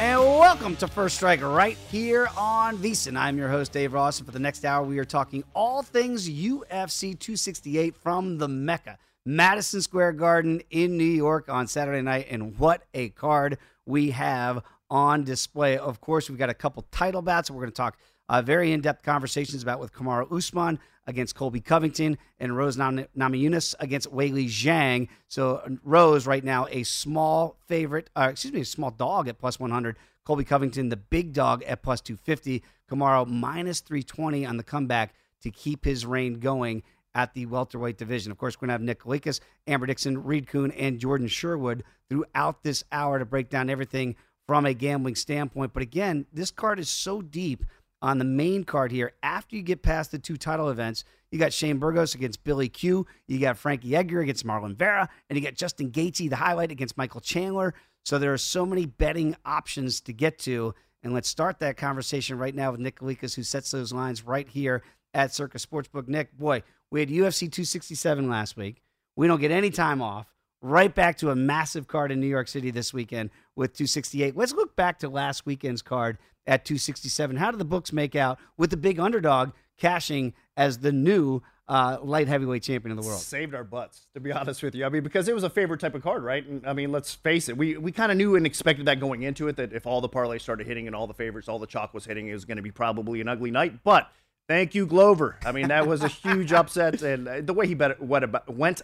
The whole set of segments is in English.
And welcome to First Strike right here on VSiN. I'm your host, Dave Ross, and for the next hour, we are talking all things UFC 268 from the Mecca, Madison Square Garden in New York on Saturday night, and what a card we have on display. Of course, we've got a couple title bouts, and we're going to talk very in-depth conversations about with Kamaru Usman against Colby Covington and Rose Namajunas against Weili Zhang. So Rose right now a small favorite, a small dog at plus 100. Colby Covington, the big dog at plus 250. Kamaru minus 320 on the comeback to keep his reign going at the welterweight division. Of course, we're going to have Nick Kalikas, Amber Dixon, Reed Kuhn, and Jordan Sherwood throughout this hour to break down everything from a gambling standpoint. But again, this card is so deep. On the main card here, after you get past the two title events, you got Shane Burgos against Billy Q, you got Frankie Edgar against Marlon Vera, and you got Justin Gaethje, the highlight, against Michael Chandler. So there are so many betting options to get to, and let's start that conversation right now with Nick Kalikas, who sets those lines right here at Circa Sportsbook. Nick, boy, we had UFC 267 last week. We don't get any time off. Right back to a massive card in New York City this weekend with 268. Let's look back to last weekend's card at 267. How do the books make out with the big underdog cashing as the new light heavyweight champion of the world? Saved our butts, to be honest with you. I mean, because it was a favorite type of card, right? And, I mean, let's face it. We kind of knew and expected that going into it, that if all the parlays started hitting and all the favorites, all the chalk was hitting, it was going to be probably an ugly night. But thank you, Glover. I mean, that was a huge upset, and the way he went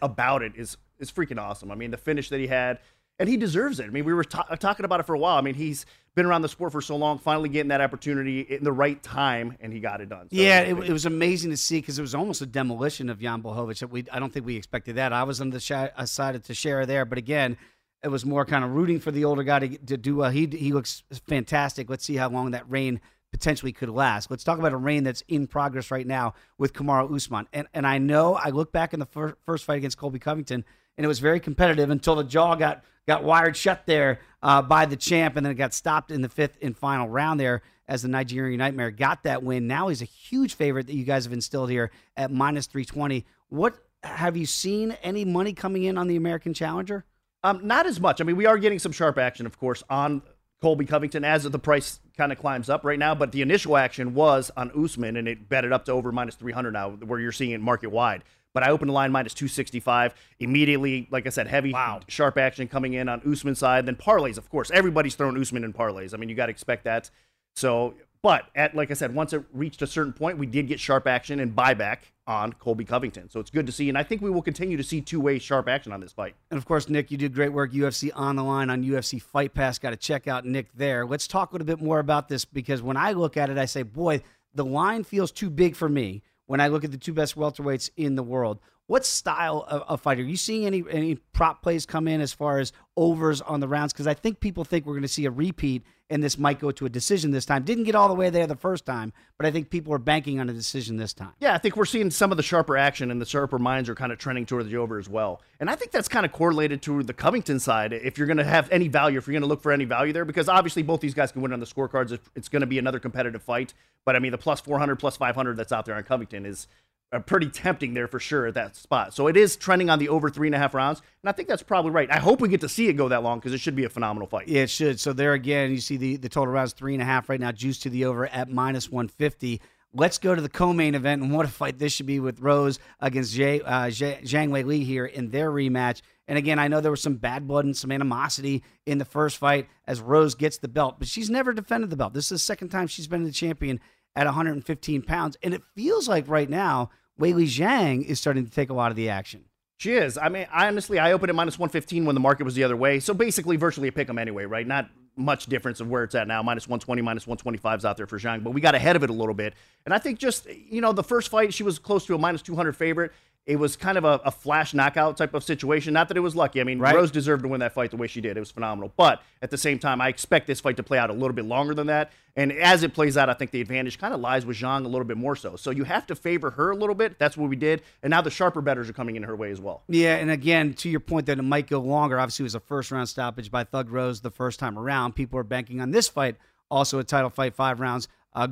about it is freaking awesome. I mean, the finish that he had, and he deserves it. I mean, we were talking about it for a while. I mean, he's been around the sport for so long, finally getting that opportunity in the right time, and he got it done. So yeah, it was amazing to see because it was almost a demolition of Jan Blachowicz. I don't think we expected that. I was on the side of Teixeira there, but again, it was more kind of rooting for the older guy to do well. He looks fantastic. Let's see how long that reign potentially could last. Let's talk about a reign that's in progress right now with Kamaru Usman. And I know I look back in the first fight against Colby Covington, and it was very competitive until the jaw got wired shut there by the champ, and then it got stopped in the fifth and final round there as the Nigerian Nightmare got that win. Now he's a huge favorite that you guys have instilled here at minus 320. What have you seen any money coming in on the American challenger? Not as much. I mean, we are getting some sharp action, of course, on Colby Covington as the price kind of climbs up right now, but the initial action was on Usman, and it betted up to over minus 300 now, where you're seeing it market wide. but I opened the line minus 265. Immediately, like I said, heavy, sharp action coming in on Usman's side. Then parlays, of course. Everybody's throwing Usman in parlays. I mean, you got to expect that. So, but at, like I said, once it reached a certain point, we did get sharp action and buyback on Colby Covington. So it's good to see. And I think we will continue to see two-way sharp action on this fight. And, of course, Nick, you did great work. UFC On The Line on UFC Fight Pass. Got to check out Nick there. Let's talk a little bit more about this because when I look at it, I say, boy, the line feels too big for me when I look at the two best welterweights in the world. What style of fight? Are you seeing any prop plays come in as far as overs on the rounds? Because I think people think we're going to see a repeat, and this might go to a decision this time. Didn't get all the way there the first time, but I think people are banking on a decision this time. Yeah, I think we're seeing some of the sharper action, and the sharper minds are kind of trending toward the over as well. And I think that's kind of correlated to the Covington side, if you're going to have any value, if you're going to look for any value there, because obviously both these guys can win on the scorecards. It's going to be another competitive fight. But, I mean, the plus 400, plus 500 that's out there on Covington is pretty tempting there for sure at that spot. So it is trending on the over 3.5 rounds, and I think that's probably right. I hope we get to see it go that long because it should be a phenomenal fight. Yeah, it should. So there again, you see the total rounds 3.5 right now, juice to the over at minus 150. Let's go to the co-main event, and what a fight this should be with Rose against Zhang Weili here in their rematch. And again, I know there was some bad blood and some animosity in the first fight as Rose gets the belt, but she's never defended the belt. This is the second time she's been the champion at 115 pounds, and it feels like right now Weili Zhang is starting to take a lot of the action. She is. I mean, honestly, I opened at minus 115 when the market was the other way. So basically, virtually a pick 'em anyway, right? Not much difference of where it's at now. Minus 120, minus 125 is out there for Zhang, but we got ahead of it a little bit. And I think just, you know, the first fight, she was close to a minus 200 favorite. It was kind of a flash knockout type of situation. Not that it was lucky. I mean, right? Rose deserved to win that fight the way she did. It was phenomenal. But at the same time, I expect this fight to play out a little bit longer than that. And as it plays out, I think the advantage kind of lies with Zhang a little bit more so. So you have to favor her a little bit. That's what we did. And now the sharper bettors are coming in her way as well. Yeah, and again, to your point that it might go longer. Obviously, it was a first-round stoppage by Thug Rose the first time around. People are banking on this fight. Also a title fight, 5 rounds.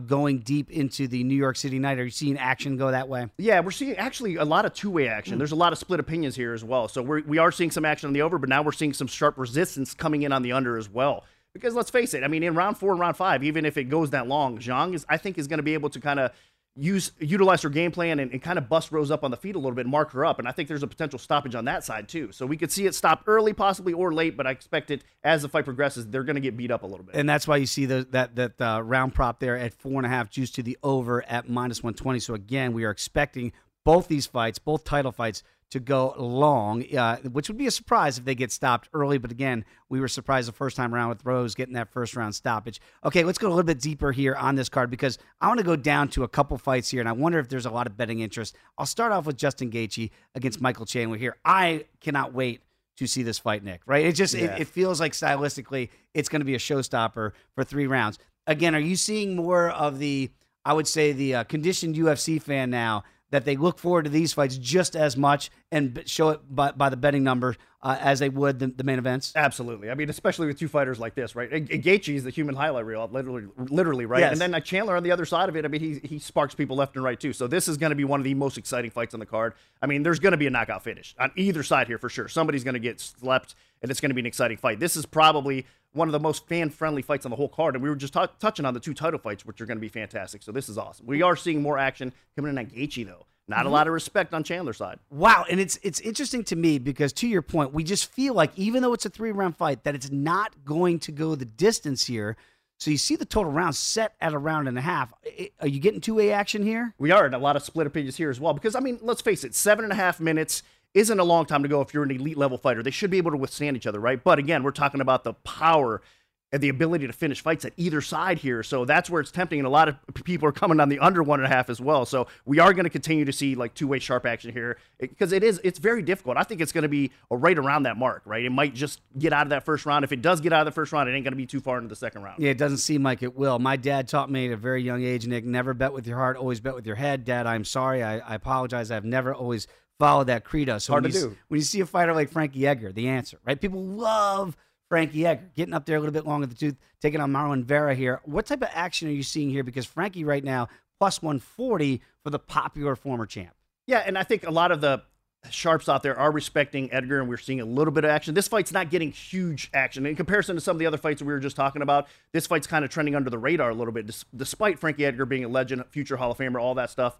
Going deep into the New York City night. Are you seeing action go that way? Yeah, we're seeing actually a lot of two-way action. There's a lot of split opinions here as well. So we are seeing some action on the over, but now we're seeing some sharp resistance coming in on the under as well. Because let's face it, I mean, in round 4 and round 5, even if it goes that long, Zhang I think is going to be able to kind of utilize her game plan and kind of bust Rose up on the feet a little bit, mark her up. And I think there's a potential stoppage on that side too. So we could see it stop early possibly or late, but I expect it as the fight progresses, they're going to get beat up a little bit. And that's why you see that round prop there at 4.5 juice to the over at minus 120. So again, we are expecting both these fights, both title fights, to go long, which would be a surprise if they get stopped early. But again, we were surprised the first time around with Rose getting that first round stoppage. Okay, let's go a little bit deeper here on this card because I want to go down to a couple fights here, and I wonder if there's a lot of betting interest. I'll start off with Justin Gaethje against Michael Chandler here. I cannot wait to see this fight, Nick, right? It just it feels like stylistically it's going to be a showstopper for 3 rounds. Again, are you seeing more of the, I would say, the conditioned UFC fan now that they look forward to these fights just as much and show it by the betting numbers as they would the main events? Absolutely. I mean, especially with two fighters like this, right? Gaethje is the human highlight reel, literally, right? Yes. And then Chandler on the other side of it, I mean, he sparks people left and right, too. So this is going to be one of the most exciting fights on the card. I mean, there's going to be a knockout finish on either side here for sure. Somebody's going to get slept, and it's going to be an exciting fight. This is probably one of the most fan-friendly fights on the whole card, and we were just touching on the 2 title fights, which are going to be fantastic, so this is awesome. We are seeing more action coming in on Gaethje, though. Not a lot of respect on Chandler's side. Wow, and it's interesting to me because, to your point, we just feel like, even though it's a 3-round fight, that it's not going to go the distance here. So you see the total rounds set at a 1.5 rounds. Are you getting two-way action here? We are, and a lot of split opinions here as well because, I mean, let's face it, 7.5 minutes isn't a long time to go if you're an elite-level fighter. They should be able to withstand each other, right? But again, we're talking about the power and the ability to finish fights at either side here. So that's where it's tempting, and a lot of people are coming on the under 1.5 as well. So we are going to continue to see, like, two-way sharp action here because it's very difficult. I think it's going to be right around that mark, right? It might just get out of that first round. If it does get out of the first round, it ain't going to be too far into the second round. Yeah, it doesn't seem like it will. My dad taught me at a very young age, Nick, never bet with your heart, always bet with your head. Dad, I'm sorry. I apologize. I've never always follow that credo. So when you see a fighter like Frankie Edgar, the answer, right? People love Frankie Edgar, getting up there a little bit long in the tooth, taking on Marlon Vera here. What type of action are you seeing here? Because Frankie right now, plus 140 for the popular former champ. Yeah, and I think a lot of the sharps out there are respecting Edgar, and we're seeing a little bit of action. This fight's not getting huge action. In comparison to some of the other fights we were just talking about, this fight's kind of trending under the radar a little bit, despite Frankie Edgar being a legend, future Hall of Famer, all that stuff.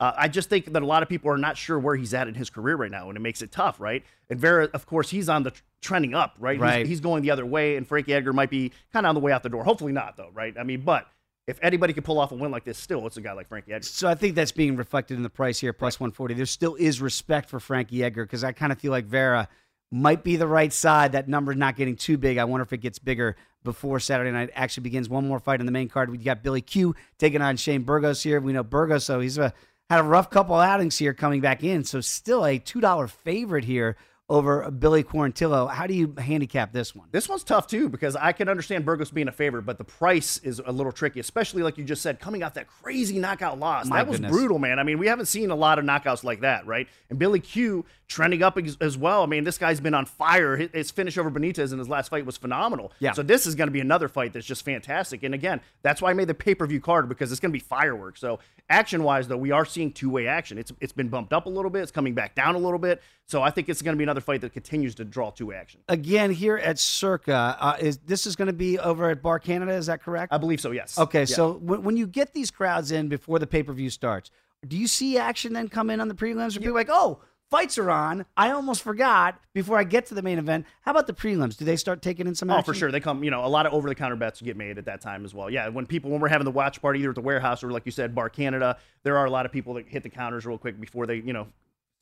I just think that a lot of people are not sure where he's at in his career right now, and it makes it tough, right? And Vera, of course, he's on the trending up, right? Right. He's going the other way, and Frankie Edgar might be kind of on the way out the door. Hopefully not, though, right? I mean, but if anybody could pull off a win like this, still, it's a guy like Frankie Edgar. So I think that's being reflected in the price here, plus 140. There still is respect for Frankie Edgar, because I kind of feel like Vera might be the right side. That number's not getting too big. I wonder if it gets bigger before Saturday night actually begins. One more fight in the main card. We've got Billy Q taking on Shane Burgos here. We know Burgos, so he's had a rough couple outings here coming back in. So still a $2 favorite here over Billy Quarantillo. How do you handicap this one? This one's tough, too, because I can understand Burgos being a favorite, but the price is a little tricky, especially like you just said, coming off that crazy knockout loss. That was brutal, man. I mean, we haven't seen a lot of knockouts like that, right? And Billy Q trending up as well. I mean, this guy's been on fire. His finish over Benitez in his last fight was phenomenal. Yeah. So this is going to be another fight that's just fantastic. And again, that's why I made the pay-per-view card, because it's going to be fireworks. So action-wise, though, we are seeing two-way action. It's been bumped up a little bit. It's coming back down a little bit. So I think it's going to be another fight that continues to draw two action. Again, here at Circa, this is going to be over at Bar Canada, is that correct? I believe so, yes. Okay, yeah. So when you get these crowds in before the pay-per-view starts, do you see action then come in on the prelims? Or people like, oh, fights are on. I almost forgot before I get to the main event. How about the prelims? Do they start taking in some action? Oh, for sure. They come, you know, a lot of over-the-counter bets get made at that time as well. Yeah, when we're having the watch party either at the warehouse or, like you said, Bar Canada, there are a lot of people that hit the counters real quick before they, you know,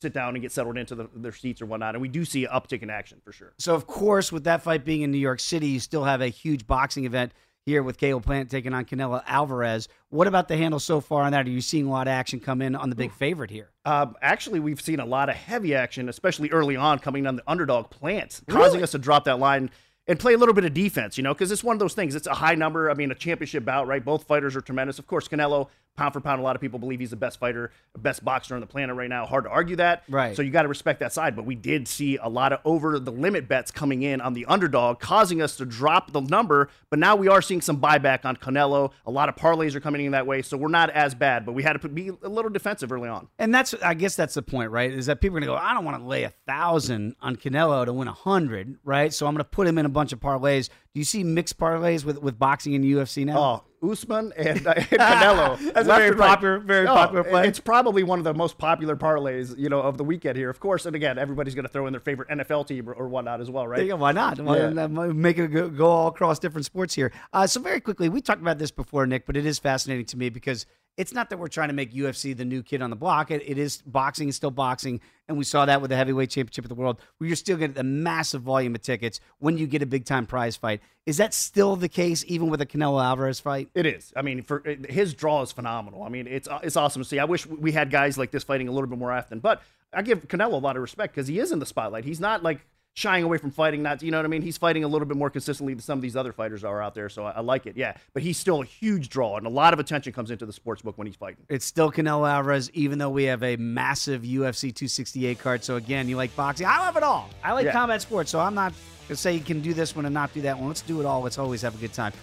sit down and get settled into their seats or whatnot. And we do see an uptick in action for sure. So, of course, with that fight being in New York City, you still have a huge boxing event here with Caleb Plant taking on Canelo Alvarez. What about the handle so far on that? Are you seeing a lot of action come in on the big favorite here? Actually, we've seen a lot of heavy action, especially early on, coming on the underdog Plant, causing us to drop that line and play a little bit of defense, you know, because it's one of those things. It's a high number. I mean, a championship bout, right? Both fighters are tremendous. Of course, Canelo, pound for pound, a lot of people believe he's the best fighter, best boxer on the planet right now. Hard to argue that. Right. So you got to respect that side. But we did see a lot of over-the-limit bets coming in on the underdog, causing us to drop the number. But now we are seeing some buyback on Canelo. A lot of parlays are coming in that way. So we're not as bad, but we had to be a little defensive early on. And that's, I guess that's the point, right, is that people are going to go, I don't want to lay 1,000 on Canelo to win 100, right? So I'm going to put him in a bunch of parlays. Do you see mixed parlays with boxing and UFC now? Oh, Usman and Canelo. That's a very popular, very popular play. It's probably one of the most popular parlays, you know, of the weekend here, of course. And again, everybody's going to throw in their favorite NFL team or whatnot as well, right? Yeah, why not? Yeah. Make it go all across different sports here. So very quickly, we talked about this before, Nick, but it is fascinating to me because it's not that we're trying to make UFC the new kid on the block. It is boxing is still boxing, and we saw that with the heavyweight championship of the world, where you're still getting a massive volume of tickets when you get a big-time prize fight. Is that still the case, even with a Canelo Alvarez fight? It is. I mean, his draw is phenomenal. I mean, it's awesome to see. I wish we had guys like this fighting a little bit more often, but I give Canelo a lot of respect because he is in the spotlight. He's not like shying away from fighting, not, you know what I mean? He's fighting a little bit more consistently than some of these other fighters are out there, so I like it, yeah. But he's still a huge draw, and a lot of attention comes into the sports book when he's fighting. It's still Canelo Alvarez, even though we have a massive UFC 268 card. So, again, you like boxing. I love it all. I like combat sports, so I'm not going to say you can do this one and not do that one. Let's do it all. Let's always have a good time.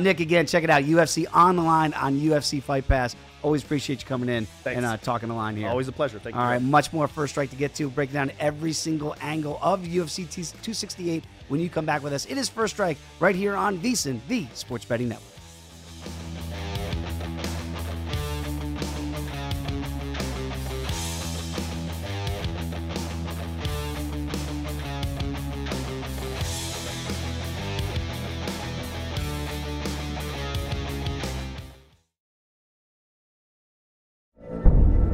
Nick, again, check it out. UFC Online on UFC Fight Pass. Always appreciate you coming in and talking the line here. Always a pleasure. Thank you. All right, much more First Strike to get to. Break down every single angle of UFC 268 when you come back with us. It is First Strike right here on VSiN, the Sports Betting Network.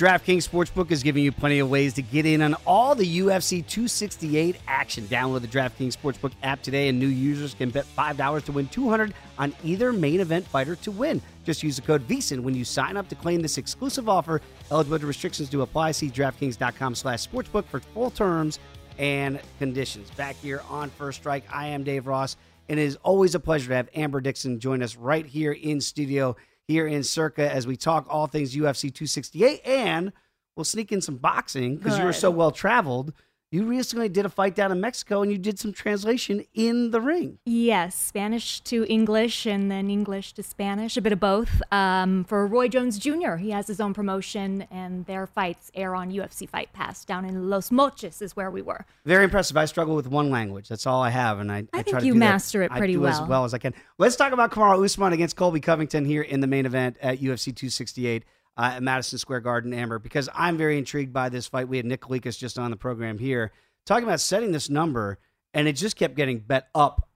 DraftKings Sportsbook is giving you plenty of ways to get in on all the UFC 268 action. Download the DraftKings Sportsbook app today, and new users can bet $5 to win $200 on either main event fighter to win. Just use the code VSiN when you sign up to claim this exclusive offer. Eligibility restrictions do apply. See DraftKings.com/sportsbook for full terms and conditions. Back here on First Strike, I am Dave Ross, and it is always a pleasure to have Amber Dixon join us right here in studio here in Circa as we talk all things UFC 268, and we'll sneak in some boxing because you were so well-traveled. You recently did a fight down in Mexico, and you did some translation in the ring. Yes, Spanish to English and then English to Spanish, a bit of both. For Roy Jones Jr., he has his own promotion, and their fights air on UFC Fight Pass. Down in Los Mochis is where we were. Very impressive. I struggle with one language. That's all I have, and I try to do that. I think you master it pretty well. I do as well as I can. Let's talk about Kamaru Usman against Colby Covington here in the main event at UFC 268. At Madison Square Garden, Amber, because I'm very intrigued by this fight. We had Nick Kalikas just on the program here talking about setting this number, and it just kept getting bet up,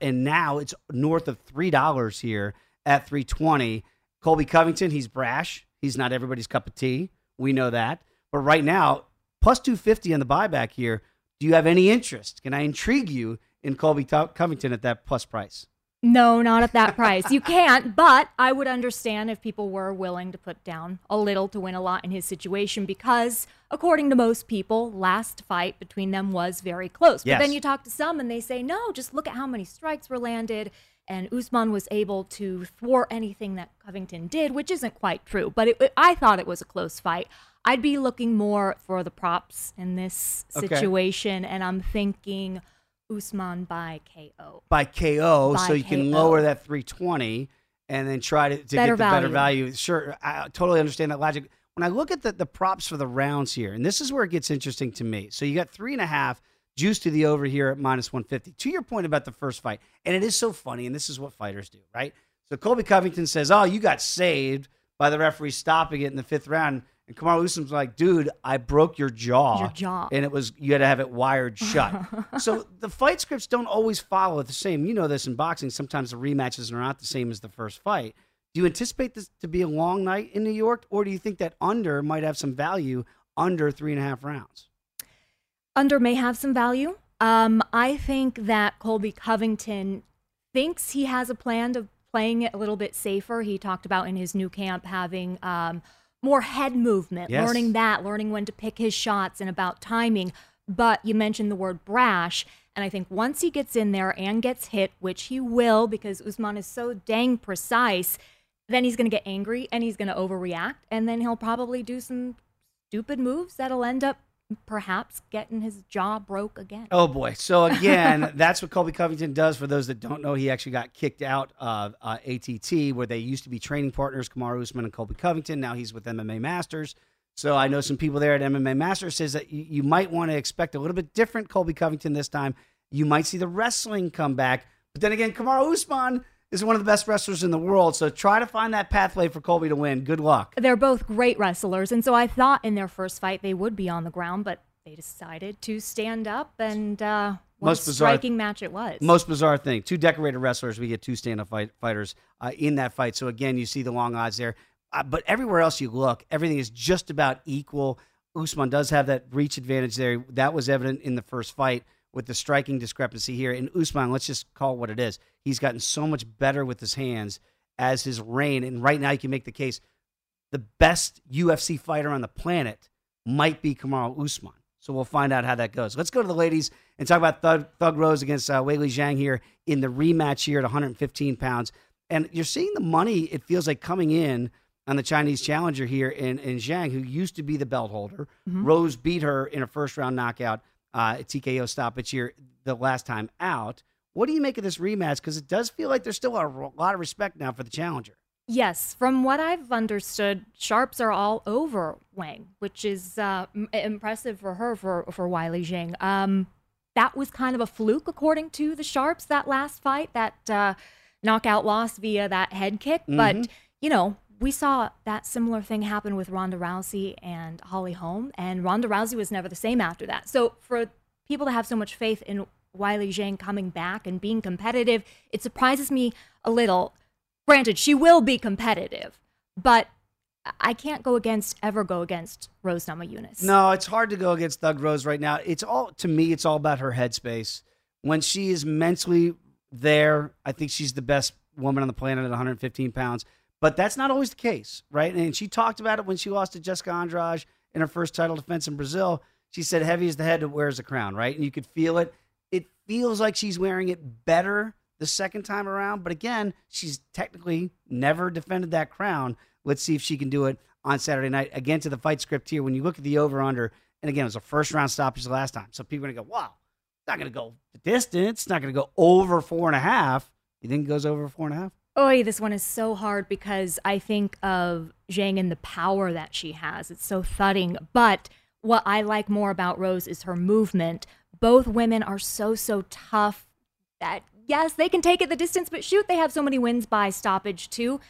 and now it's north of $3 here at $3.20. Colby Covington, he's brash. He's not everybody's cup of tea. We know that. But right now, plus 250 on the buyback here. Do you have any interest? Can I intrigue you in Colby Covington at that plus price? No, not at that price. You can't, but I would understand if people were willing to put down a little to win a lot in his situation because, according to most people, last fight between them was very close. Yes. But then you talk to some and they say, no, just look at how many strikes were landed, and Usman was able to thwart anything that Covington did, which isn't quite true, but I thought it was a close fight. I'd be looking more for the props in this situation, and I'm thinking Usman by KO. So you can lower that 320 and then try to get the better value. Sure, I totally understand that logic. When I look at the props for the rounds here, and this is where it gets interesting to me. So you got 3.5 juice to the over here at minus 150. To your point about the first fight, and it is so funny, and this is what fighters do, right? So Colby Covington says, oh, you got saved by the referee stopping it in the fifth round. And Kamaru Usman's like, dude, I broke your jaw. And it was, you had to have it wired shut. So the fight scripts don't always follow the same. You know this in boxing. Sometimes the rematches are not the same as the first fight. Do you anticipate this to be a long night in New York? Or do you think that under might have some value under 3.5 rounds? Under may have some value. I think that Colby Covington thinks he has a plan of playing it a little bit safer. He talked about in his new camp having more head movement, learning when to pick his shots and about timing. But you mentioned the word brash, and I think once he gets in there and gets hit, which he will because Usman is so dang precise, then he's going to get angry and he's going to overreact, and then he'll probably do some stupid moves that'll end up perhaps getting his jaw broke again. Oh, boy. So, again, that's what Colby Covington does. For those that don't know, he actually got kicked out of ATT, where they used to be training partners, Kamaru Usman and Colby Covington. Now he's with MMA Masters. So I know some people there at MMA Master says that you might want to expect a little bit different Colby Covington this time. You might see the wrestling come back. But then again, Kamaru Usman is one of the best wrestlers in the world. So try to find that pathway for Colby to win. Good luck. They're both great wrestlers. And so I thought in their first fight they would be on the ground, but they decided to stand up, and what a striking match it was. Most bizarre thing. Two decorated wrestlers, we get two stand-up fighters in that fight. So again, you see the long odds there. But everywhere else you look, everything is just about equal. Usman does have that reach advantage there. That was evident in the first fight with the striking discrepancy here. And Usman, let's just call it what it is. He's gotten so much better with his hands as his reign. And right now you can make the case the best UFC fighter on the planet might be Kamaru Usman. So we'll find out how that goes. Let's go to the ladies and talk about Thug Rose against Weili Zhang here in the rematch here at 115 pounds. And you're seeing the money, it feels like, coming in on the Chinese challenger here in Zhang, who used to be the belt holder. Mm-hmm. Rose beat her in a first-round knockout TKO stoppage here the last time out. What do you make of this rematch? Because it does feel like there's still a lot of respect now for the challenger. Yes. From what I've understood, sharps are all over Wang, which is impressive for her, for Weili Zhang. That was kind of a fluke, according to the sharps, that last fight, that knockout loss via that head kick. Mm-hmm. But, you know, we saw that similar thing happen with Ronda Rousey and Holly Holm, and Ronda Rousey was never the same after that. So for people to have so much faith in Weili Zhang coming back and being competitive, it surprises me a little. Granted, she will be competitive, but I can't ever go against Rose Namajunas. No, it's hard to go against Thug Rose right now. It's all, to me, it's all about her headspace. When she is mentally there, I think she's the best woman on the planet at 115 pounds. But that's not always the case, right? And she talked about it when she lost to Jessica Andrade in her first title defense in Brazil. She said, heavy is the head that wears the crown, right? And you could feel it. It feels like she's wearing it better the second time around. But again, she's technically never defended that crown. Let's see if she can do it on Saturday night. Again, to the fight script here, when you look at the over-under, and again, it was a first-round stoppage last time. So people are going to go, wow, it's not going to go the distance. It's not going to go over 4.5. You think it goes over 4.5? Oy, this one is so hard because I think of Zhang and the power that she has. It's so thudding. But what I like more about Rose is her movement. Both women are so tough that, yes, they can take it the distance, but shoot, they have so many wins by stoppage too.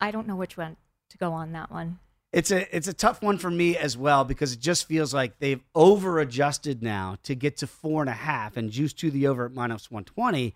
I don't know which one to go on that one. It's a tough one for me as well because it just feels like they've over-adjusted now to get to 4.5 and juice to the over at -120.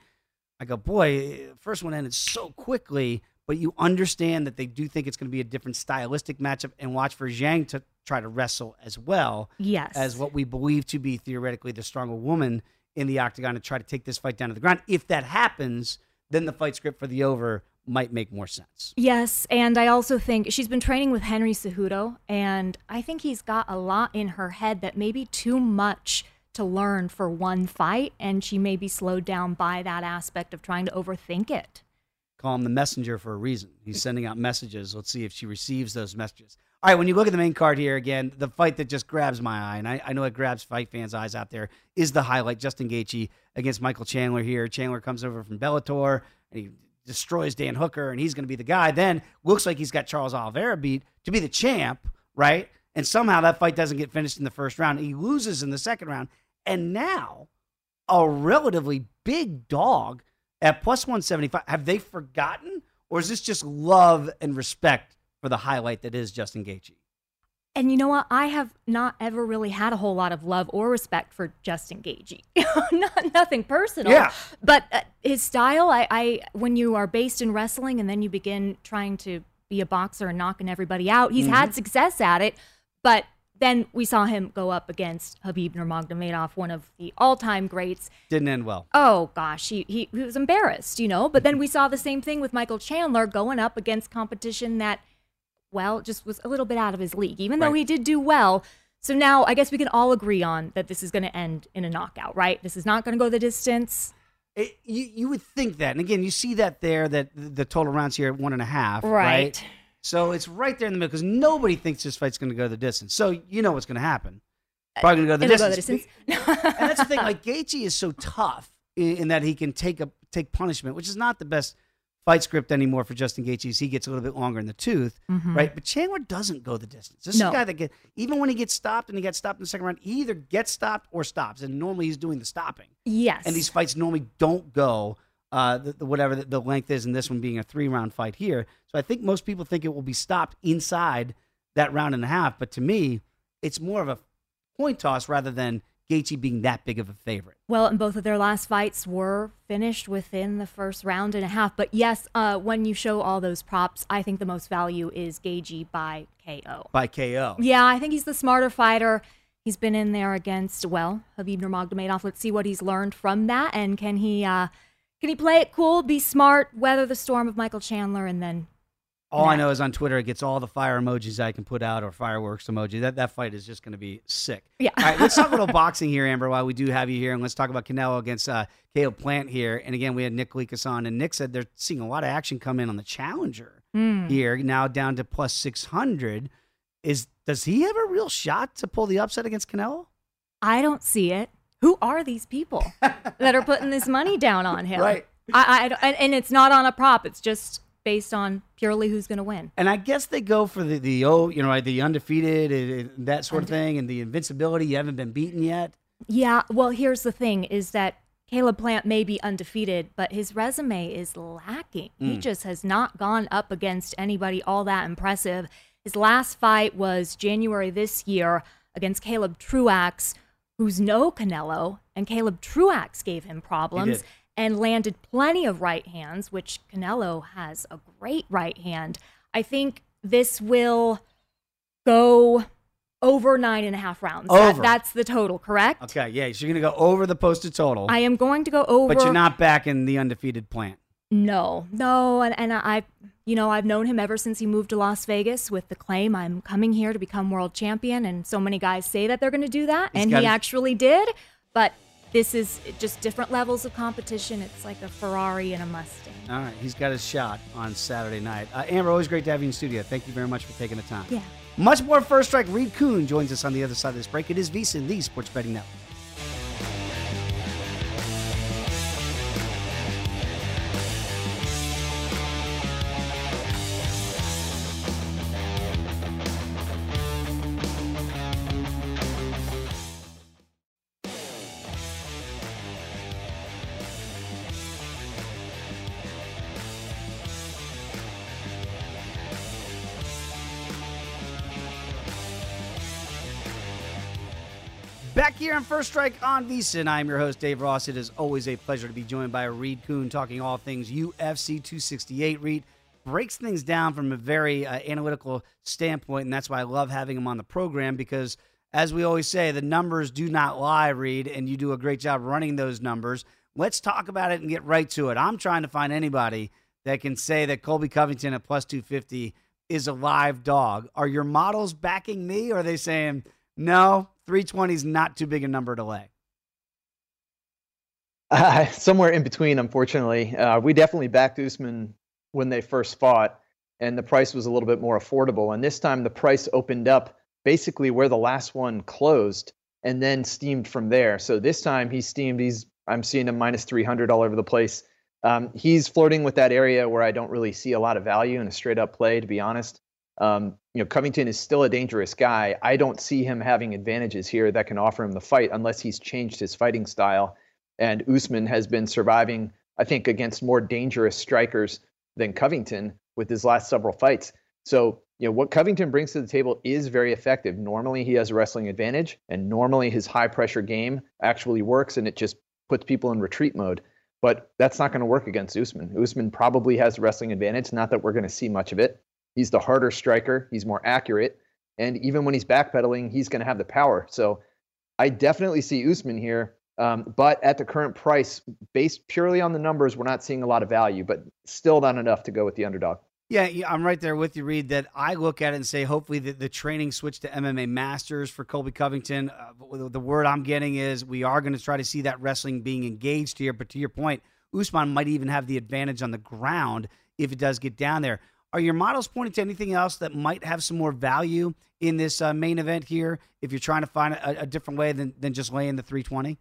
I go, boy, first one ended so quickly, but you understand that they do think it's going to be a different stylistic matchup, and watch for Zhang to try to wrestle as well. Yes. As what we believe to be theoretically the stronger woman in the octagon, to try to take this fight down to the ground. If that happens, then the fight script for the over might make more sense. Yes, and I also think she's been training with Henry Cejudo, and I think he's got a lot in her head that may be too much to learn for one fight, and she may be slowed down by that aspect of trying to overthink it. Call him the messenger for a reason. He's sending out messages. Let's see if she receives those messages. All right, when you look at the main card here again, the fight that just grabs my eye, and I know it grabs fight fans' eyes out there, is the highlight, Justin Gaethje against Michael Chandler here. Chandler comes over from Bellator, and he destroys Dan Hooker, and he's going to be the guy. Then looks like he's got Charles Oliveira beat to be the champ, right? And somehow that fight doesn't get finished in the first round. He loses in the second round. And now a relatively big dog at +175. Have they forgotten? Or is this just love and respect for the highlight that is Justin Gaethje? And you know what? I have not ever really had a whole lot of love or respect for Justin Gaethje. Nothing personal. Yeah. But his style, when you are based in wrestling and then you begin trying to be a boxer and knocking everybody out, he's had success at it, but then we saw him go up against Habib Nurmagomedov, one of the all-time greats. Didn't end well. Oh, gosh. He was embarrassed, you know. But then we saw the same thing with Michael Chandler going up against competition that, well, just was a little bit out of his league, even though he did do well. So now I guess we can all agree on that this is going to end in a knockout, right? This is not going to go the distance. You would think that. And, again, you see that there, that the total rounds here at 1.5. Right? So it's right there in the middle because nobody thinks this fight's going to go the distance. So you know what's going to happen. Probably going to go the distance. And that's the thing. Like, Gaethje is so tough in that he can take punishment, which is not the best fight script anymore for Justin Gaethje. He gets a little bit longer in the tooth, right? But Chandler doesn't go the distance. This is a guy that gets, even when he gets stopped, and he got stopped in the second round, he either gets stopped or stops, and normally he's doing the stopping. Yes. And these fights normally don't go whatever the length is, and this one being a 3-round fight here. So I think most people think it will be stopped inside that round and a half, but to me, it's more of a coin toss rather than Gaethje being that big of a favorite. Well, and both of their last fights were finished within the first round and a half. But yes, when you show all those props, I think the most value is Gaethje by KO. By KO. Yeah, I think he's the smarter fighter. He's been in there against, well, Khabib Nurmagomedov. Let's see what he's learned from that. And can he play it cool, be smart, weather the storm of Michael Chandler, and then... All I know is on Twitter, it gets all the fire emojis I can put out, or fireworks emoji. That fight is just going to be sick. Yeah. All right, let's talk a little boxing here, Amber, while we do have you here. And let's talk about Canelo against Caleb Plant here. And again, we had Nick Kalikas on. And Nick said they're seeing a lot of action come in on the challenger here, now down to plus 600. Does he have a real shot to pull the upset against Canelo? I don't see it. Who are these people that are putting this money down on him? Right. And it's not on a prop. It's just... based on purely who's going to win. And I guess they go for the undefeated, that sort of thing, and the invincibility. You haven't been beaten yet. Yeah, well, here's the thing, is that Caleb Plant may be undefeated, but his resume is lacking. He just has not gone up against anybody all that impressive. His last fight was January this year against Caleb Truax, who's no Canelo, and Caleb Truax gave him problems. And landed plenty of right hands, which Canelo has a great right hand. I think this will go over 9.5 rounds. That's the total, correct? Okay, yeah. So you're going to go over the posted total. I am going to go over. But you're not backing the undefeated Plant. No. I've known him ever since he moved to Las Vegas with the claim, I'm coming here to become world champion. And so many guys say that they're going to do that. He actually did. But... this is just different levels of competition. It's like a Ferrari and a Mustang. All right. He's got his shot on Saturday night. Amber, always great to have you in the studio. Thank you very much for taking the time. Yeah. Much more First Strike. Reed Kuhn joins us on the other side of this break. It is VSiN, the Sports Betting Network. Back here on First Strike on VSiN, I'm your host, Dave Ross. It is always a pleasure to be joined by Reed Kuhn, talking all things UFC 268. Reed breaks things down from a very analytical standpoint, and that's why I love having him on the program, because as we always say, the numbers do not lie, Reed, and you do a great job running those numbers. Let's talk about it and get right to it. I'm trying to find anybody that can say that Colby Covington at plus 250 is a live dog. Are your models backing me, or are they saying, no, 320 is not too big a number to lay? Somewhere in between, unfortunately. We definitely backed Usman when they first fought, and the price was a little bit more affordable. And this time the price opened up basically where the last one closed and then steamed from there. So this time he steamed. I'm seeing a minus 300 all over the place. He's flirting with that area where I don't really see a lot of value in a straight-up play, to be honest. Covington is still a dangerous guy. I don't see him having advantages here that can offer him the fight unless he's changed his fighting style. And Usman has been surviving, I think, against more dangerous strikers than Covington with his last several fights. So, what Covington brings to the table is very effective. Normally, he has a wrestling advantage, and normally his high-pressure game actually works, and it just puts people in retreat mode. But that's not going to work against Usman. Usman probably has a wrestling advantage, not that we're going to see much of it. He's the harder striker. He's more accurate. And even when he's backpedaling, he's going to have the power. So I definitely see Usman here. But at the current price, based purely on the numbers, we're not seeing a lot of value, but still not enough to go with the underdog. Yeah, I'm right there with you, Reed, that I look at it and say, hopefully the training switch to MMA Masters for Colby Covington. The word I'm getting is we are going to try to see that wrestling being engaged here. But to your point, Usman might even have the advantage on the ground if it does get down there. Are your models pointing to anything else that might have some more value in this main event here if you're trying to find a different way than just laying the 320?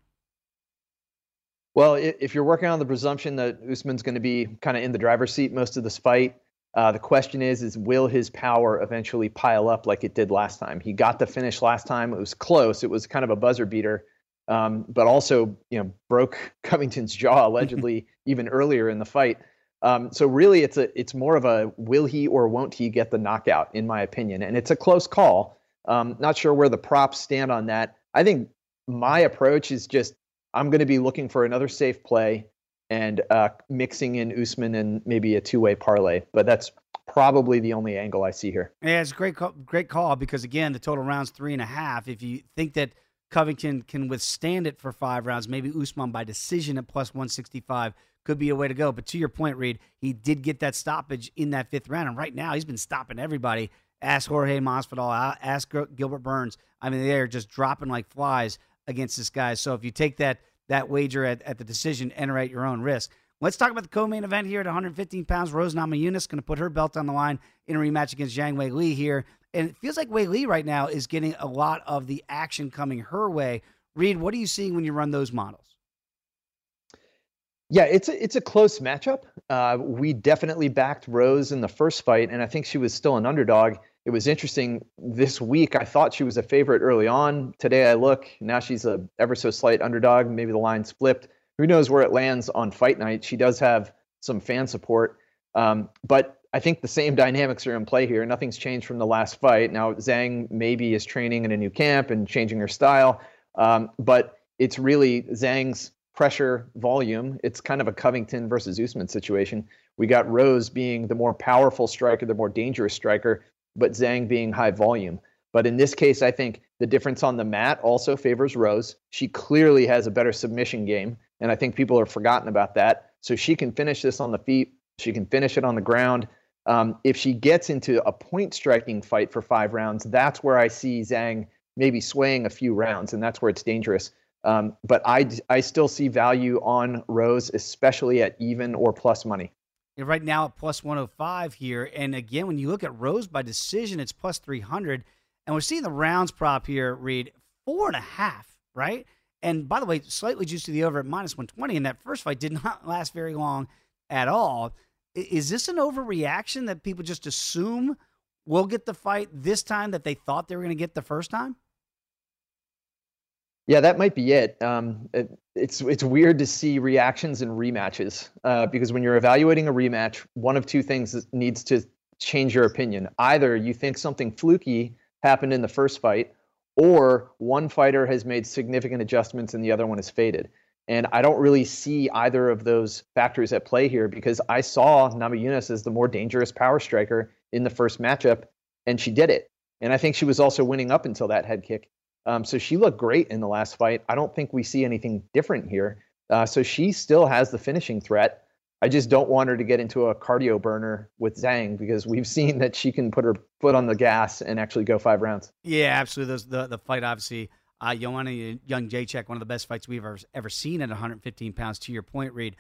Well, if you're working on the presumption that Usman's going to be kind of in the driver's seat most of this fight, the question is will his power eventually pile up like it did last time? He got the finish last time. It was close. It was kind of a buzzer beater, but also, you know, broke Covington's jaw allegedly even earlier in the fight. So really, it's more of a will he or won't he get the knockout, in my opinion. And it's a close call. Not sure where the props stand on that. I think my approach is just I'm going to be looking for another safe play and mixing in Usman and maybe a two-way parlay. But that's probably the only angle I see here. Yeah, it's a great call because, again, the total rounds 3.5. If you think that Covington can withstand it for 5 rounds, maybe Usman by decision at plus 165 could be a way to go. But to your point, Reed, he did get that stoppage in that 5th round. And right now he's been stopping everybody. Ask Jorge Masvidal. Ask Gilbert Burns. I mean, they're just dropping like flies against this guy. So if you take that wager at the decision, enter at your own risk. Let's talk about the co-main event here at 115 pounds. Rose Namajunas going to put her belt on the line in a rematch against Zhang Weili here. And it feels like Weili right now is getting a lot of the action coming her way. Reed, what are you seeing when you run those models? Yeah, it's a close matchup. We definitely backed Rose in the first fight, and I think she was still an underdog. It was interesting this week. I thought she was a favorite early on. Today I look, now she's a ever so slight underdog. Maybe the line's flipped. Who knows where it lands on fight night? She does have some fan support, but I think the same dynamics are in play here. Nothing's changed from the last fight. Now Zhang maybe is training in a new camp and changing her style, but it's really Zhang's pressure, volume. It's kind of a Covington versus Usman situation. We got Rose being the more powerful striker, the more dangerous striker, but Zhang being high volume. But in this case, I think the difference on the mat also favors Rose. She clearly has a better submission game, and I think people are forgotten about that. So she can finish this on the feet. She can finish it on the ground. If she gets into a point-striking fight for 5 rounds, that's where I see Zhang maybe swaying a few rounds, and that's where it's dangerous. But I still see value on Rose, especially at even or plus money. And right now at plus 105 here. And again, when you look at Rose by decision, it's plus 300. And we're seeing the rounds prop here, Reed, 4.5, right? And by the way, slightly juiced to the over at minus 120. And that first fight did not last very long at all. Is this an overreaction that people just assume will get the fight this time that they thought they were going to get the first time? Yeah, that might be it. It's weird to see reactions in rematches because when you're evaluating a rematch, one of two things needs to change your opinion. Either you think something fluky happened in the first fight, or one fighter has made significant adjustments and the other one is faded. And I don't really see either of those factors at play here because I saw Namajunas as the more dangerous power striker in the first matchup, and she did it. And I think she was also winning up until that head kick. So she looked great in the last fight. I don't think we see anything different here. So she still has the finishing threat. I just don't want her to get into a cardio burner with Zhang because we've seen that she can put her foot on the gas and actually go 5 rounds. Yeah, absolutely. The fight, obviously, Joanna Young Jacek, one of the best fights we've ever seen at 115 pounds, to your point, Reed.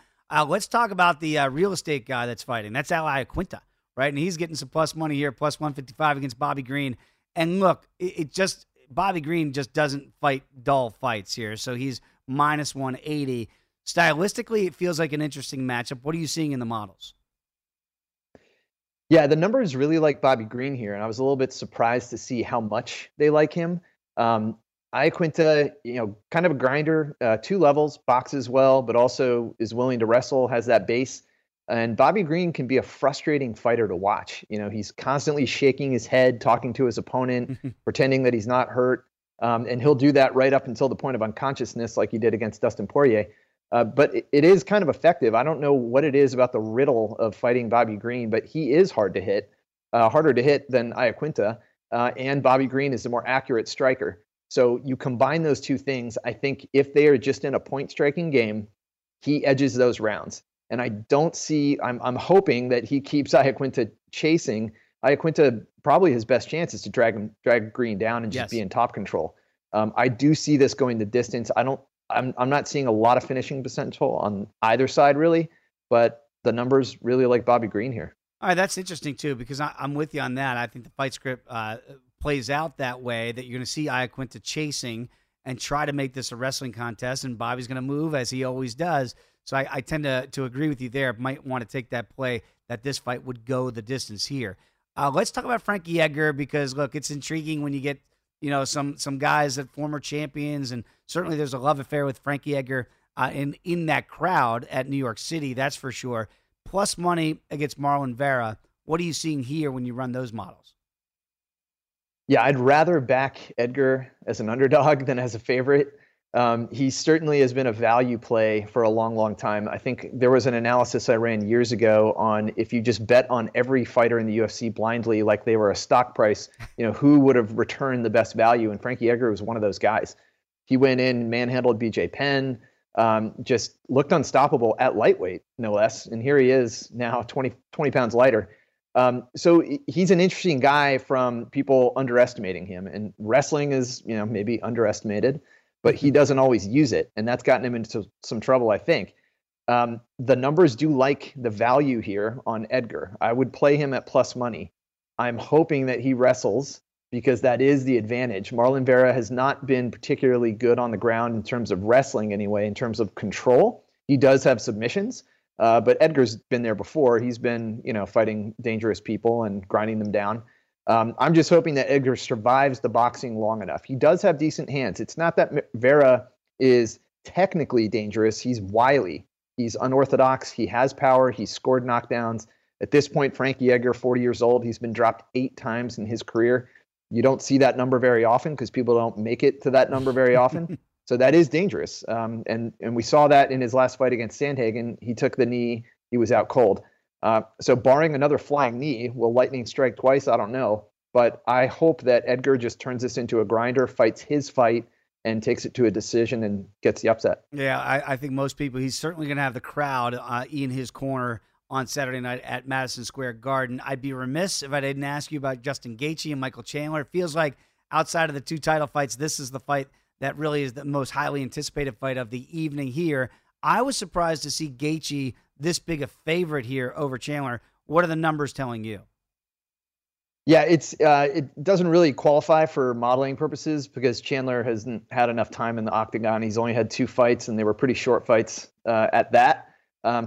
Let's talk about the real estate guy that's fighting. That's Al Iaquinta, right? And he's getting some plus money here, plus 155 against Bobby Green. And look, Bobby Green just doesn't fight dull fights here, so he's minus 180. Stylistically, it feels like an interesting matchup. What are you seeing in the models? Yeah, the number is really like Bobby Green here, and I was a little bit surprised to see how much they like him. Iaquinta, kind of a grinder, 2 levels, boxes well, but also is willing to wrestle, has that base. And Bobby Green can be a frustrating fighter to watch. He's constantly shaking his head, talking to his opponent, pretending that he's not hurt. And he'll do that right up until the point of unconsciousness like he did against Dustin Poirier. But it is kind of effective. I don't know what it is about the riddle of fighting Bobby Green, but he is hard to hit, harder to hit than Iaquinta. And Bobby Green is a more accurate striker. So you combine those two things. I think if they are just in a point striking game, he edges those rounds. And I don't see, I'm hoping that he keeps Iaquinta chasing. Iaquinta, probably his best chance is to drag Green down and just be in top control. I do see this going the distance. I'm not seeing a lot of finishing potential on either side really, but the numbers really like Bobby Green here. All right, that's interesting too, because I'm with you on that. I think the fight script plays out that way, that you're going to see Iaquinta chasing and try to make this a wrestling contest, and Bobby's going to move as he always does. So I tend to agree with you there. Might want to take that play that this fight would go the distance here. Let's talk about Frankie Edgar, because look, it's intriguing when you get, you know, some guys that former champions, and certainly there's a love affair with Frankie Edgar in that crowd at New York City, that's for sure. Plus money against Marlon Vera. What are you seeing here when you run those models? Yeah, I'd rather back Edgar as an underdog than as a favorite. He certainly has been a value play for a long, long time. I think there was an analysis I ran years ago on if you just bet on every fighter in the UFC blindly, like they were a stock price, you know, who would have returned the best value? And Frankie Edgar was one of those guys. He went in, manhandled BJ Penn, just looked unstoppable at lightweight, no less. And here he is now 20 pounds lighter. So he's an interesting guy from people underestimating him, and wrestling is, you know, maybe underestimated, but he doesn't always use it. And that's gotten him into some trouble, I think. The numbers do like the value here on Edgar. I would play him at plus money. I'm hoping that he wrestles, because that is the advantage. Marlon Vera has not been particularly good on the ground in terms of wrestling anyway, in terms of control. He does have submissions. But Edgar's been there before. He's been, you know, fighting dangerous people and grinding them down. I'm just hoping that Edgar survives the boxing long enough. He does have decent hands. It's not that Vera is technically dangerous. He's wily. He's unorthodox. He has power. He's scored knockdowns. At this point, Frankie Edgar, 40 years old, he's been dropped 8 times in his career. You don't see that number very often because people don't make it to that number very often. So that is dangerous. And we saw that in his last fight against Sandhagen. He took the knee. He was out cold. So barring another flying knee, will lightning strike twice? I don't know. But I hope that Edgar just turns this into a grinder, fights his fight, and takes it to a decision and gets the upset. Yeah, I think most people, he's certainly going to have the crowd in his corner on Saturday night at Madison Square Garden. I'd be remiss if I didn't ask you about Justin Gaethje and Michael Chandler. It feels like outside of the 2 title fights, this is the fight that really is the most highly anticipated fight of the evening here. I was surprised to see Gaethje this big a favorite here over Chandler. What are the numbers telling you? Yeah, it doesn't really qualify for modeling purposes because Chandler hasn't had enough time in the octagon. He's only had 2 fights, and they were pretty short fights at that.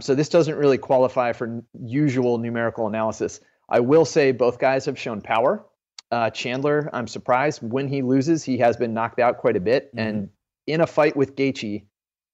So this doesn't really qualify for usual numerical analysis. I will say both guys have shown power. Chandler, I'm surprised. When he loses, he has been knocked out quite a bit. Mm-hmm. And in a fight with Gaethje,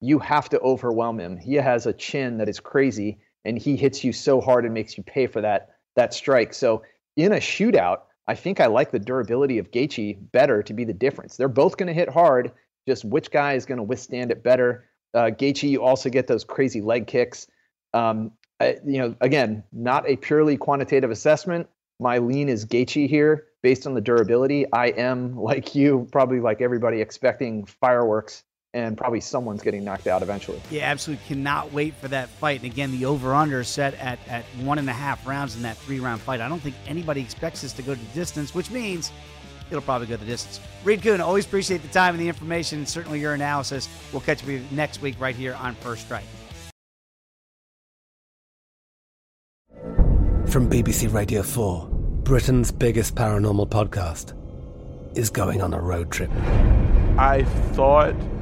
you have to overwhelm him. He has a chin that is crazy, and he hits you so hard and makes you pay for that strike. So in a shootout, I think I like the durability of Gaethje better to be the difference. They're both going to hit hard, just which guy is going to withstand it better. Gaethje, you also get those crazy leg kicks. You know, again, not a purely quantitative assessment. My lean is Gaethje here. Based on the durability, I am, like you, probably like everybody, expecting fireworks and probably someone's getting knocked out eventually. Yeah, absolutely. Cannot wait for that fight. And again, the over-under is set at 1.5 rounds in that 3-round fight. I don't think anybody expects this to go to the distance, which means it'll probably go the distance. Reed Kuhn, always appreciate the time and the information, and certainly your analysis. We'll catch you next week right here on First Strike. From BBC Radio 4. Britain's biggest paranormal podcast is going on a road trip. I thought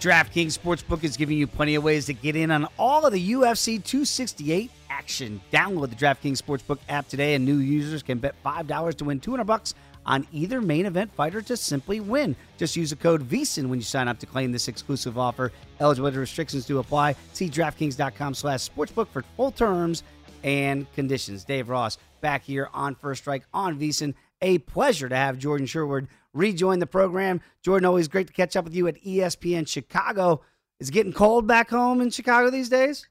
DraftKings Sportsbook is giving you plenty of ways to get in on all of the UFC 268 action. Download the DraftKings Sportsbook app today, and new users can bet $5 to win $200 on either main event fighter to simply win. Just use the code VSiN when you sign up to claim this exclusive offer. Eligibility restrictions do apply. See DraftKings.com/sportsbook for full terms and conditions. Dave Ross back here on First Strike on VSiN. A pleasure to have Jordan Sherwood rejoin the program. Jordan, always great to catch up with you at ESPN Chicago. Is it getting cold back home in Chicago these days?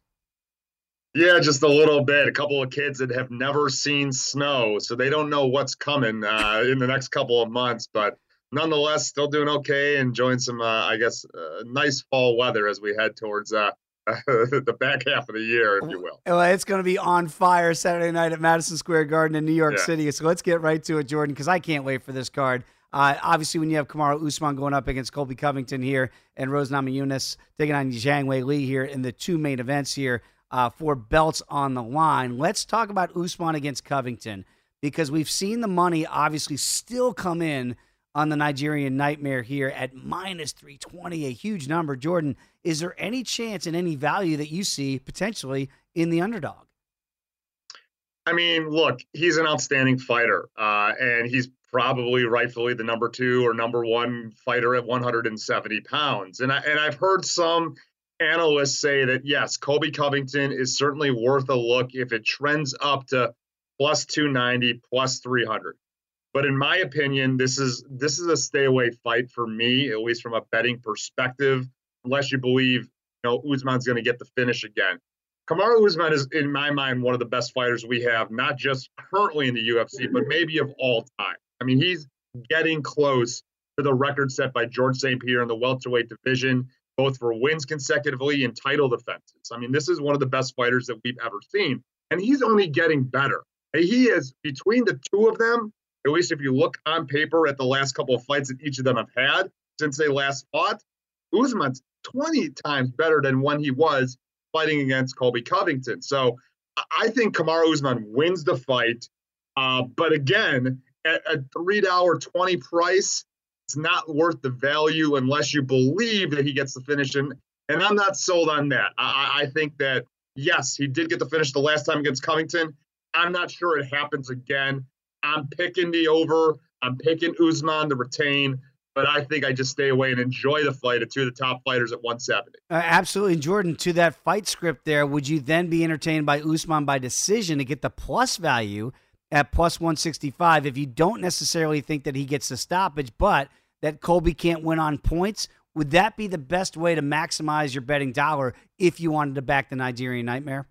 Yeah, just a little bit. A couple of kids that have never seen snow, so they don't know what's coming in the next couple of months. But nonetheless, still doing okay, enjoying some, nice fall weather as we head towards the back half of the year, if you will. Well, it's going to be on fire Saturday night at Madison Square Garden in New York City. So let's get right to it, Jordan, because I can't wait for this card. Obviously, when you have Kamaru Usman going up against Colby Covington here and Rose Namajunas taking on Zhang Weili here in the two main events here for belts on the line. Let's talk about Usman against Covington, because we've seen the money obviously still come in on the Nigerian Nightmare here at minus 320, a huge number. Jordan, is there any chance and any value that you see potentially in the underdog? I mean, look, he's an outstanding fighter, and he's probably rightfully the number two or number one fighter at 170 pounds. And I've heard some analysts say that, yes, Colby Covington is certainly worth a look if it trends up to plus 290, plus 300. But in my opinion, this is a stay away fight for me, at least from a betting perspective, unless you believe, Usman's going to get the finish again. Kamaru Usman is, in my mind, one of the best fighters we have, not just currently in the UFC, but maybe of all time. I mean, he's getting close to the record set by George St. Pierre in the welterweight division, both for wins consecutively and title defenses. I mean, this is one of the best fighters that we've ever seen, and he's only getting better. He is, between the two of them, at least if you look on paper at the last couple of fights that each of them have had since they last fought, Usman's 20 times better than when he was fighting against Colby Covington. So I think Kamaru Usman wins the fight. But again, at a $3.20 price, it's not worth the value unless you believe that he gets the finish. And I'm not sold on that. I think that, yes, he did get the finish the last time against Covington. I'm not sure it happens again. I'm picking the over. I'm picking Usman to retain. But I think I just stay away and enjoy the fight of two of the top fighters at 170. Absolutely. Jordan, to that fight script there, would you then be entertained by Usman by decision to get the plus value at plus 165 if you don't necessarily think that he gets the stoppage, but that Colby can't win on points? Would that be the best way to maximize your betting dollar if you wanted to back the Nigerian Nightmare?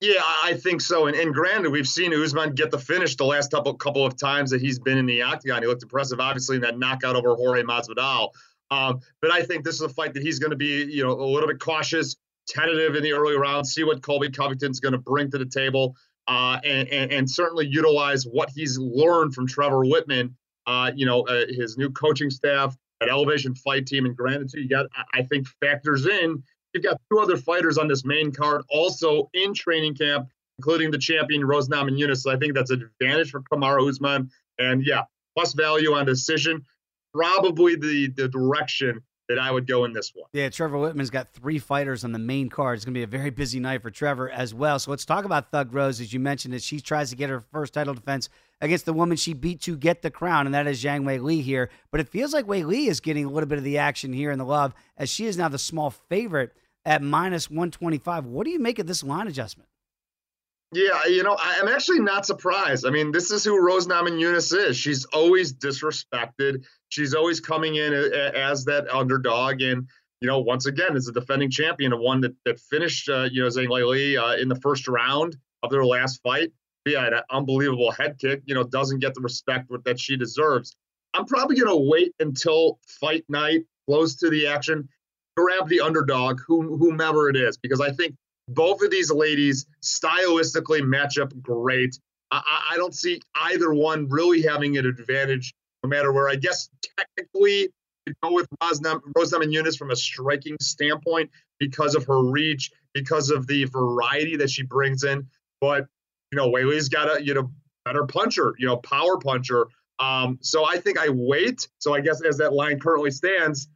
Yeah, I think so. And granted, we've seen Usman get the finish the last couple of times that he's been in the octagon. He looked impressive, obviously, in that knockout over Jorge Masvidal. But I think this is a fight that he's going to be, a little bit cautious, tentative in the early rounds, see what Colby Covington's going to bring to the table, and certainly utilize what he's learned from Trevor Whitman, his new coaching staff, that Elevation Fight team. And granted, too, I think factors in. You've got two other fighters on this main card also in training camp, including the champion Rose Namajunas. So I think that's an advantage for Kamaru Usman. And yeah, plus value on decision. probably the direction that I would go in this one. Yeah, Trevor Whitman's got three fighters on the main card. It's going to be a very busy night for Trevor as well. So let's talk about Thug Rose, as you mentioned, as she tries to get her first title defense against the woman she beat to get the crown, and that is Zhang Weili here. But it feels like Weili is getting a little bit of the action here in the love, as she is now the small favorite at -125. What do you make of this line adjustment? Yeah, you know, I'm actually not surprised. I mean, this is who Rose Namajunas is. She's always disrespected. She's always coming in as that underdog. And, you know, once again, is a defending champion, the one that finished, Zhang Weili in the first round of their last fight. Yeah, an unbelievable head kick, doesn't get the respect that she deserves. I'm probably going to wait until fight night, close to the action, grab the underdog, whomever it is, because I think both of these ladies stylistically match up great. I don't see either one really having an advantage, no matter where. I guess technically you go with Rose Namajunas from a striking standpoint because of her reach, because of the variety that she brings in. But, Weili's got a, better puncher, power puncher. So I think I wait. So I guess as that line currently stands,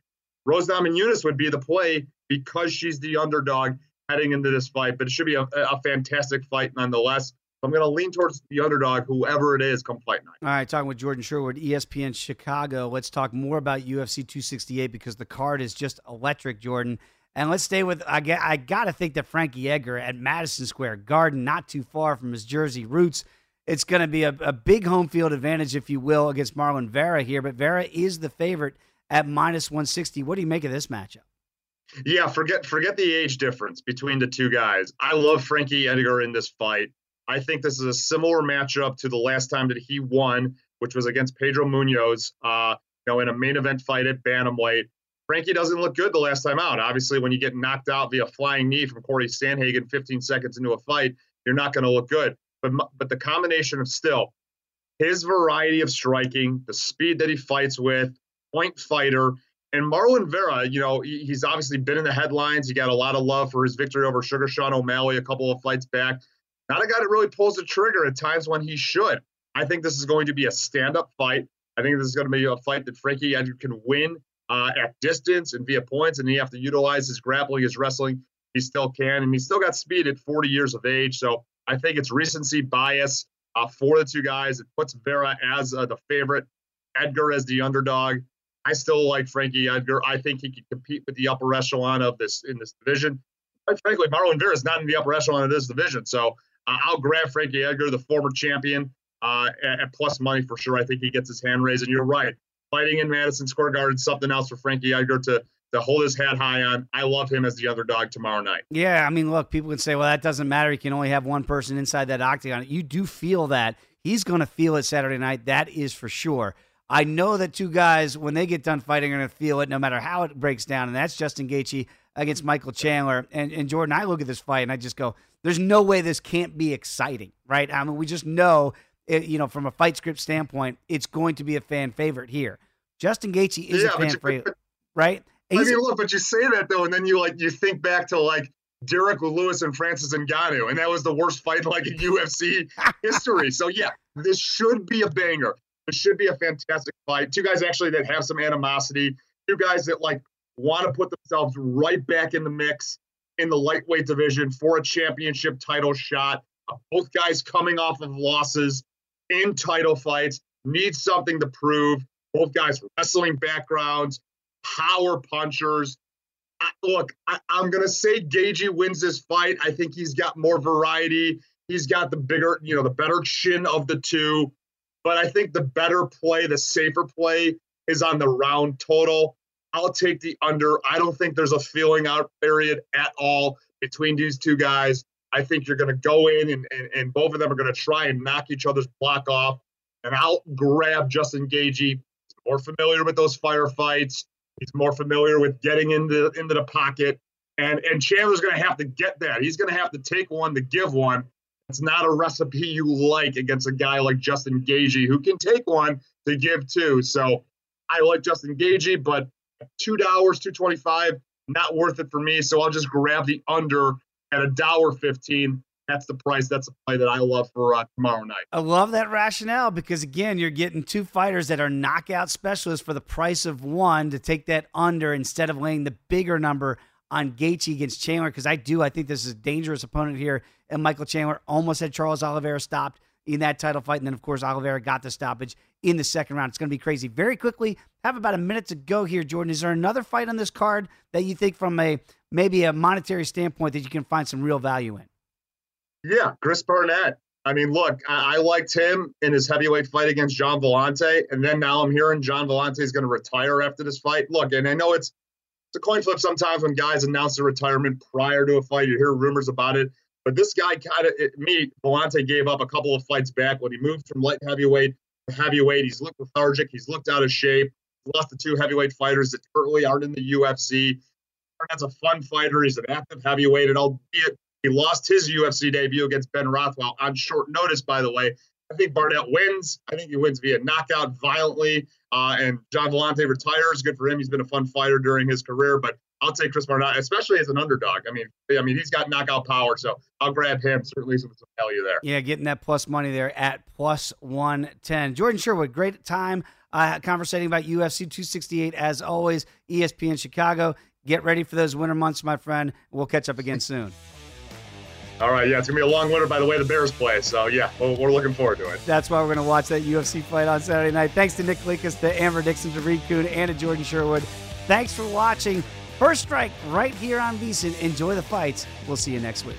Rose Namajunas would be the play because she's the underdog heading into this fight, but it should be a fantastic fight nonetheless. I'm going to lean towards the underdog, whoever it is, come fight night. All right, talking with Jordan Sherwood, ESPN Chicago. Let's talk more about UFC 268 because the card is just electric, Jordan. And let's stay with, I got to think that Frankie Edgar at Madison Square Garden, not too far from his Jersey roots, it's going to be a big home field advantage, if you will, against Marlon Vera here. But Vera is the favorite at -160. What do you make of this matchup? Yeah, forget the age difference between the two guys. I love Frankie Edgar in this fight. I think this is a similar matchup to the last time that he won, which was against Pedro Munoz, in a main event fight at bantamweight. Frankie doesn't look good the last time out. Obviously, when you get knocked out via flying knee from Corey Sandhagen 15 seconds into a fight, you're not going to look good. But the combination of still his variety of striking, the speed that he fights with, point fighter, and Marlon Vera, he's obviously been in the headlines. He got a lot of love for his victory over Sugar Sean O'Malley a couple of fights back. Not a guy that really pulls the trigger at times when he should. I think this is going to be a stand-up fight. I think this is going to be a fight that Frankie Edgar can win at distance and via points, and he have to utilize his grappling, his wrestling. He still can, and he's still got speed at 40 years of age. So I think it's recency bias for the two guys. It puts Vera as the favorite, Edgar as the underdog. I still like Frankie Edgar. I think he can compete with the upper echelon of this in this division. Quite frankly, Marlon Vera is not in the upper echelon of this division. So I'll grab Frankie Edgar, the former champion, at plus money for sure. I think he gets his hand raised, and you're right. Fighting in Madison Square Garden, something else for Frankie Edgar to hold his hat high on. I love him as the underdog tomorrow night. Yeah, I mean, look, people can say, well, that doesn't matter. You can only have one person inside that octagon. You do feel that. He's going to feel it Saturday night. That is for sure. I know that two guys, when they get done fighting, are going to feel it no matter how it breaks down, and that's Justin Gaethje against Michael Chandler. And Jordan, I look at this fight, and I just go, there's no way this can't be exciting, right? I mean, we just know – from a fight script standpoint, it's going to be a fan favorite here. Justin Gaethje is a fan favorite, right? But you say that though, and then you think back to Derek Lewis and Francis Ngannou, and that was the worst fight in UFC history. So yeah, this should be a banger. This should be a fantastic fight. Two guys actually that have some animosity. Two guys that want to put themselves right back in the mix in the lightweight division for a championship title shot. Both guys coming off of losses. In title fights, need something to prove. Both guys wrestling backgrounds, power punchers. I'm going to say Gaethje wins this fight. I think he's got more variety. He's got the bigger, the better chin of the two. But I think the better play, the safer play, is on the round total. I'll take the under. I don't think there's a feeling out period at all between these two guys. I think you're going to go in and both of them are going to try and knock each other's block off. And I'll grab Justin Gaethje. He's more familiar with those firefights. He's more familiar with getting into the pocket. And Chandler's going to have to get that. He's going to have to take one to give one. It's not a recipe you like against a guy like Justin Gaethje who can take one to give two. So I like Justin Gaethje, but $2.25, not worth it for me. So I'll just grab the under at $1.15 That's the price. That's the play that I love for tomorrow night. I love that rationale because, again, you're getting two fighters that are knockout specialists for the price of one to take that under instead of laying the bigger number on Gaethje against Chandler, because I think this is a dangerous opponent here. And Michael Chandler almost had Charles Oliveira stopped in that title fight. And then, of course, Oliveira got the stoppage in the second round. It's going to be crazy. Very quickly, have about a minute to go here, Jordan. Is there another fight on this card that you think from a maybe a monetary standpoint that you can find some real value in? Yeah, Chris Burnett. I mean, look, I liked him in his heavyweight fight against John Volante, and then now I'm hearing John Volante is going to retire after this fight. Look, and I know it's a coin flip sometimes when guys announce their retirement prior to a fight. You hear rumors about it, but this guy Volante gave up a couple of fights back when he moved from light heavyweight to heavyweight. He's looked lethargic. He's looked out of shape. He's lost to two heavyweight fighters that currently aren't in the UFC. That's a fun fighter. He's an active heavyweight, and albeit he lost his UFC debut against Ben Rothwell on short notice, by the way. I think Barnett wins. I think he wins via knockout violently. And John Volante retires. Good for him. He's been a fun fighter during his career. But I'll take Chris Barnett, especially as an underdog. I mean, he's got knockout power. So I'll grab him. Certainly some value there. Yeah, getting that plus money there at plus 110. Jordan Sherwood, great time conversating about UFC 268 as always. ESPN Chicago. Get ready for those winter months, my friend. We'll catch up again soon. All right, yeah, it's going to be a long winter by the way the Bears play. So, yeah, we're looking forward to it. That's why we're going to watch that UFC fight on Saturday night. Thanks to Nick Kalikas, to Amber Dixon, to Reed Kuhn, and to Jordan Sherwood. Thanks for watching First Strike right here on VSiN. Enjoy the fights. We'll see you next week.